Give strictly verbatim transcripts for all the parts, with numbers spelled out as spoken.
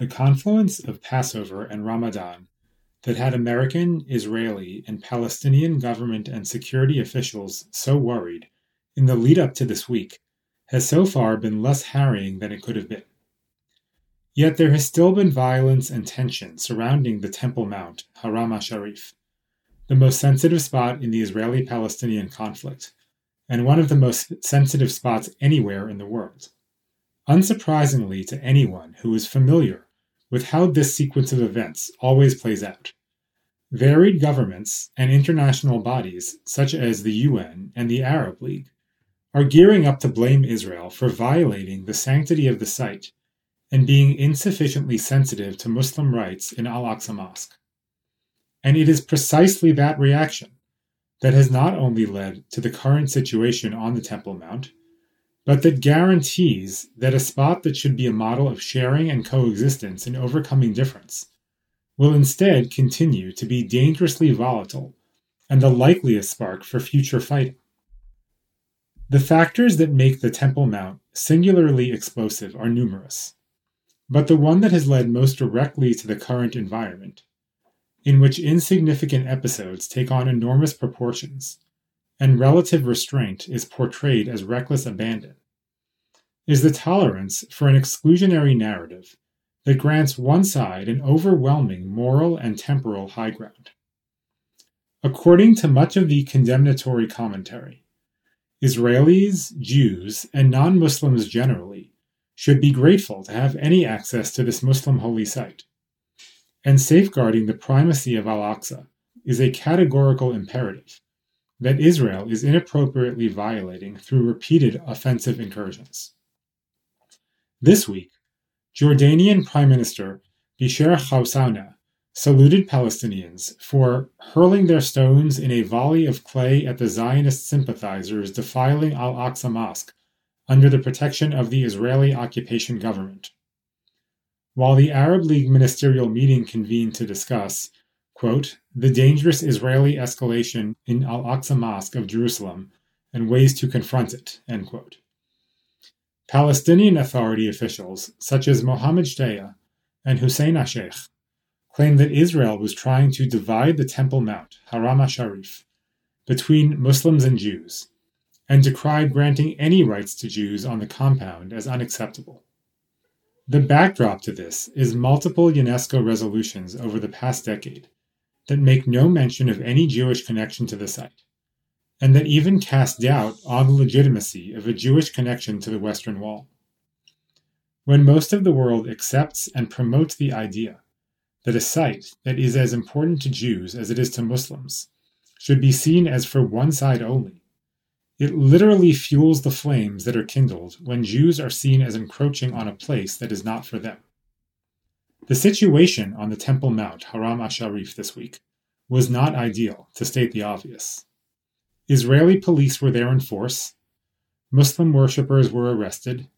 The confluence of Passover and Ramadan that had American, Israeli, and Palestinian government and security officials so worried in the lead-up to this week has so far been less harrying than it could have been. Yet there has still been violence and tension surrounding the Temple Mount, Haram HaSharif, the most sensitive spot in the Israeli-Palestinian conflict, and one of the most sensitive spots anywhere in the world. Unsurprisingly to anyone who is familiar with how this sequence of events always plays out, varied governments and international bodies such as the U N and the Arab League are gearing up to blame Israel for violating the sanctity of the site and being insufficiently sensitive to Muslim rights in Al-Aqsa Mosque. And it is precisely that reaction that has not only led to the current situation on the Temple Mount, but that guarantees that a spot that should be a model of sharing and coexistence and overcoming difference will instead continue to be dangerously volatile and the likeliest spark for future fighting. The factors that make the Temple Mount singularly explosive are numerous, but the one that has led most directly to the current environment, in which insignificant episodes take on enormous proportions, and relative restraint is portrayed as reckless abandon, is the tolerance for an exclusionary narrative that grants one side an overwhelming moral and temporal high ground. According to much of the condemnatory commentary, Israelis, Jews, and non-Muslims generally should be grateful to have any access to this Muslim holy site, and safeguarding the primacy of Al-Aqsa is a categorical imperative that Israel is inappropriately violating through repeated offensive incursions. This week, Jordanian Prime Minister Bishir Haussana saluted Palestinians for hurling their stones in a volley of clay at the Zionist sympathizers defiling Al-Aqsa Mosque under the protection of the Israeli occupation government. While the Arab League ministerial meeting convened to discuss, quote, the dangerous Israeli escalation in Al-Aqsa Mosque of Jerusalem and ways to confront it, end quote, Palestinian Authority officials, such as Mohammed Shteya and Hussein Asheikh, claimed that Israel was trying to divide the Temple Mount, Haram HaSharif, between Muslims and Jews, and decried granting any rights to Jews on the compound as unacceptable. The backdrop to this is multiple UNESCO resolutions over the past decade that make no mention of any Jewish connection to the site, and that even cast doubt on the legitimacy of a Jewish connection to the Western Wall. When most of the world accepts and promotes the idea that a site that is as important to Jews as it is to Muslims should be seen as for one side only, it literally fuels the flames that are kindled when Jews are seen as encroaching on a place that is not for them. The situation on the Temple Mount, Haram HaSharif, this week was not ideal, to state the obvious. Israeli police were there in force, Muslim worshippers were arrested,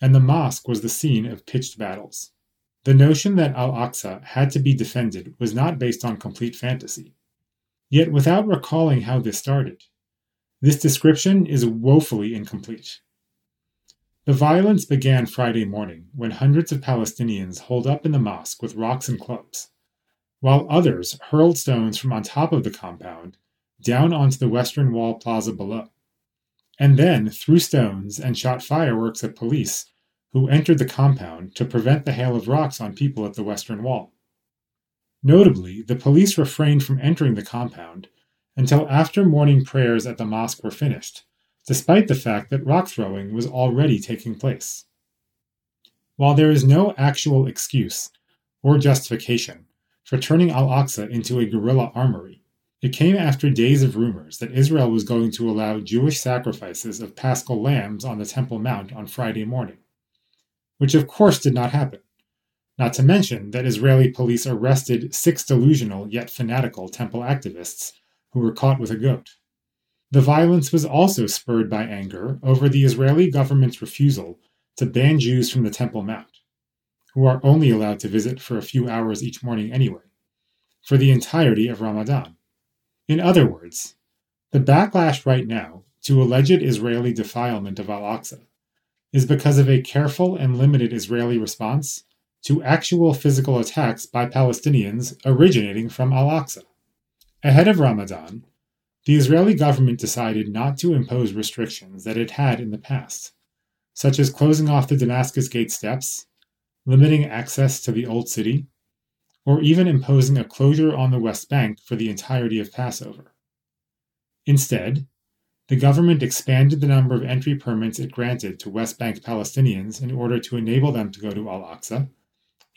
and the mosque was the scene of pitched battles. The notion that Al-Aqsa had to be defended was not based on complete fantasy. Yet without recalling how this started, this description is woefully incomplete. The violence began Friday morning when hundreds of Palestinians holed up in the mosque with rocks and clubs, while others hurled stones from on top of the compound down onto the Western Wall plaza below, and then threw stones and shot fireworks at police who entered the compound to prevent the hail of rocks on people at the Western Wall. Notably, the police refrained from entering the compound until after morning prayers at the mosque were finished, despite the fact that rock-throwing was already taking place. While there is no actual excuse or justification for turning Al-Aqsa into a guerrilla armory, it came after days of rumors that Israel was going to allow Jewish sacrifices of paschal lambs on the Temple Mount on Friday morning, which of course did not happen, not to mention that Israeli police arrested six delusional yet fanatical temple activists who were caught with a goat. The violence was also spurred by anger over the Israeli government's refusal to ban Jews from the Temple Mount, who are only allowed to visit for a few hours each morning anyway, for the entirety of Ramadan. In other words, the backlash right now to alleged Israeli defilement of Al-Aqsa is because of a careful and limited Israeli response to actual physical attacks by Palestinians originating from Al-Aqsa. Ahead of Ramadan, the Israeli government decided not to impose restrictions that it had in the past, such as closing off the Damascus Gate steps, limiting access to the Old City, or even imposing a closure on the West Bank for the entirety of Passover. Instead, the government expanded the number of entry permits it granted to West Bank Palestinians in order to enable them to go to Al-Aqsa,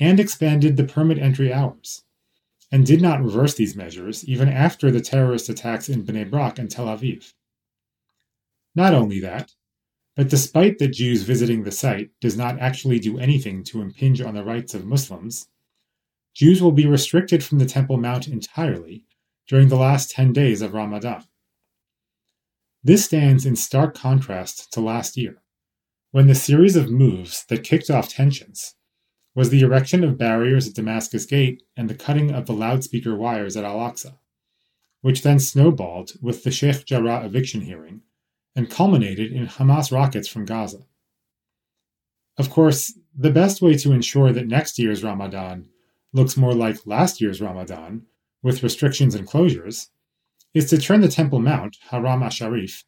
and expanded the permit entry hours, and did not reverse these measures even after the terrorist attacks in Bnei Brak and Tel Aviv. Not only that, but despite that Jews visiting the site does not actually do anything to impinge on the rights of Muslims, Jews will be restricted from the Temple Mount entirely during the last ten days of Ramadan. This stands in stark contrast to last year, when the series of moves that kicked off tensions was the erection of barriers at Damascus Gate and the cutting of the loudspeaker wires at Al-Aqsa, which then snowballed with the Sheikh Jarrah eviction hearing and culminated in Hamas rockets from Gaza. Of course, the best way to ensure that next year's Ramadan looks more like last year's Ramadan, with restrictions and closures, is to turn the Temple Mount, Haram al-Sharif,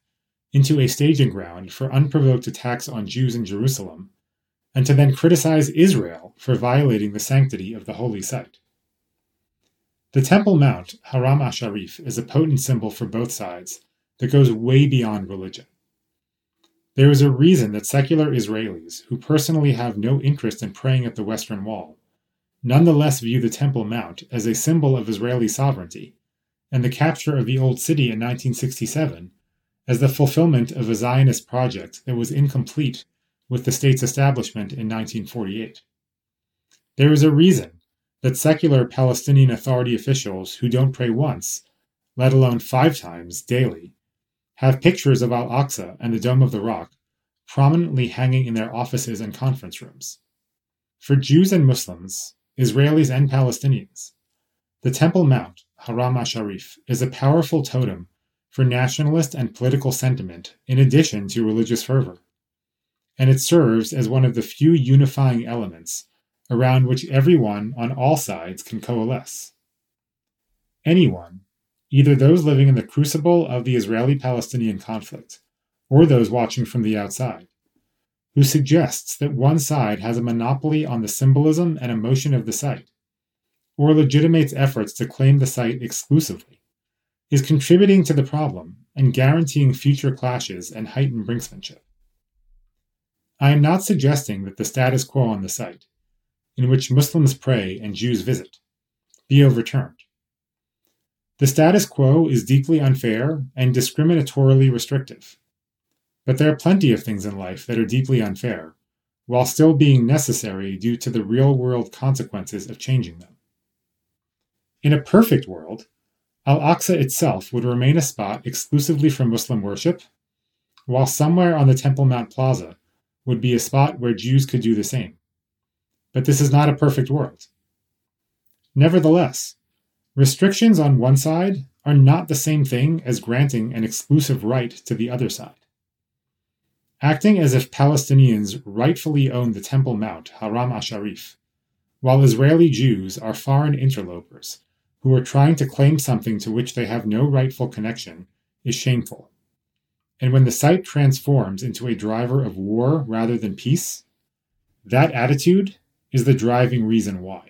into a staging ground for unprovoked attacks on Jews in Jerusalem, and to then criticize Israel for violating the sanctity of the holy site. The Temple Mount, Haram al-Sharif, is a potent symbol for both sides that goes way beyond religion. There is a reason that secular Israelis, who personally have no interest in praying at the Western Wall, nonetheless view the Temple Mount as a symbol of Israeli sovereignty, and the capture of the Old City in nineteen sixty-seven as the fulfillment of a Zionist project that was incomplete with the state's establishment in nineteen forty-eight. There is a reason that secular Palestinian Authority officials who don't pray once, let alone five times daily, have pictures of Al-Aqsa and the Dome of the Rock prominently hanging in their offices and conference rooms. For Jews and Muslims, Israelis and Palestinians, the Temple Mount, Haram al-Sharif, is a powerful totem for nationalist and political sentiment in addition to religious fervor, and it serves as one of the few unifying elements around which everyone on all sides can coalesce. Anyone, either those living in the crucible of the Israeli-Palestinian conflict or those watching from the outside, who suggests that one side has a monopoly on the symbolism and emotion of the site, or legitimates efforts to claim the site exclusively, is contributing to the problem and guaranteeing future clashes and heightened brinksmanship. I am not suggesting that the status quo on the site, in which Muslims pray and Jews visit, be overturned. The status quo is deeply unfair and discriminatorily restrictive, but there are plenty of things in life that are deeply unfair, while still being necessary due to the real-world consequences of changing them. In a perfect world, Al-Aqsa itself would remain a spot exclusively for Muslim worship, while somewhere on the Temple Mount Plaza would be a spot where Jews could do the same. But this is not a perfect world. Nevertheless, restrictions on one side are not the same thing as granting an exclusive right to the other side. Acting as if Palestinians rightfully own the Temple Mount, Haram al-Sharif, while Israeli Jews are foreign interlopers who are trying to claim something to which they have no rightful connection, is shameful. And when the site transforms into a driver of war rather than peace, that attitude is the driving reason why.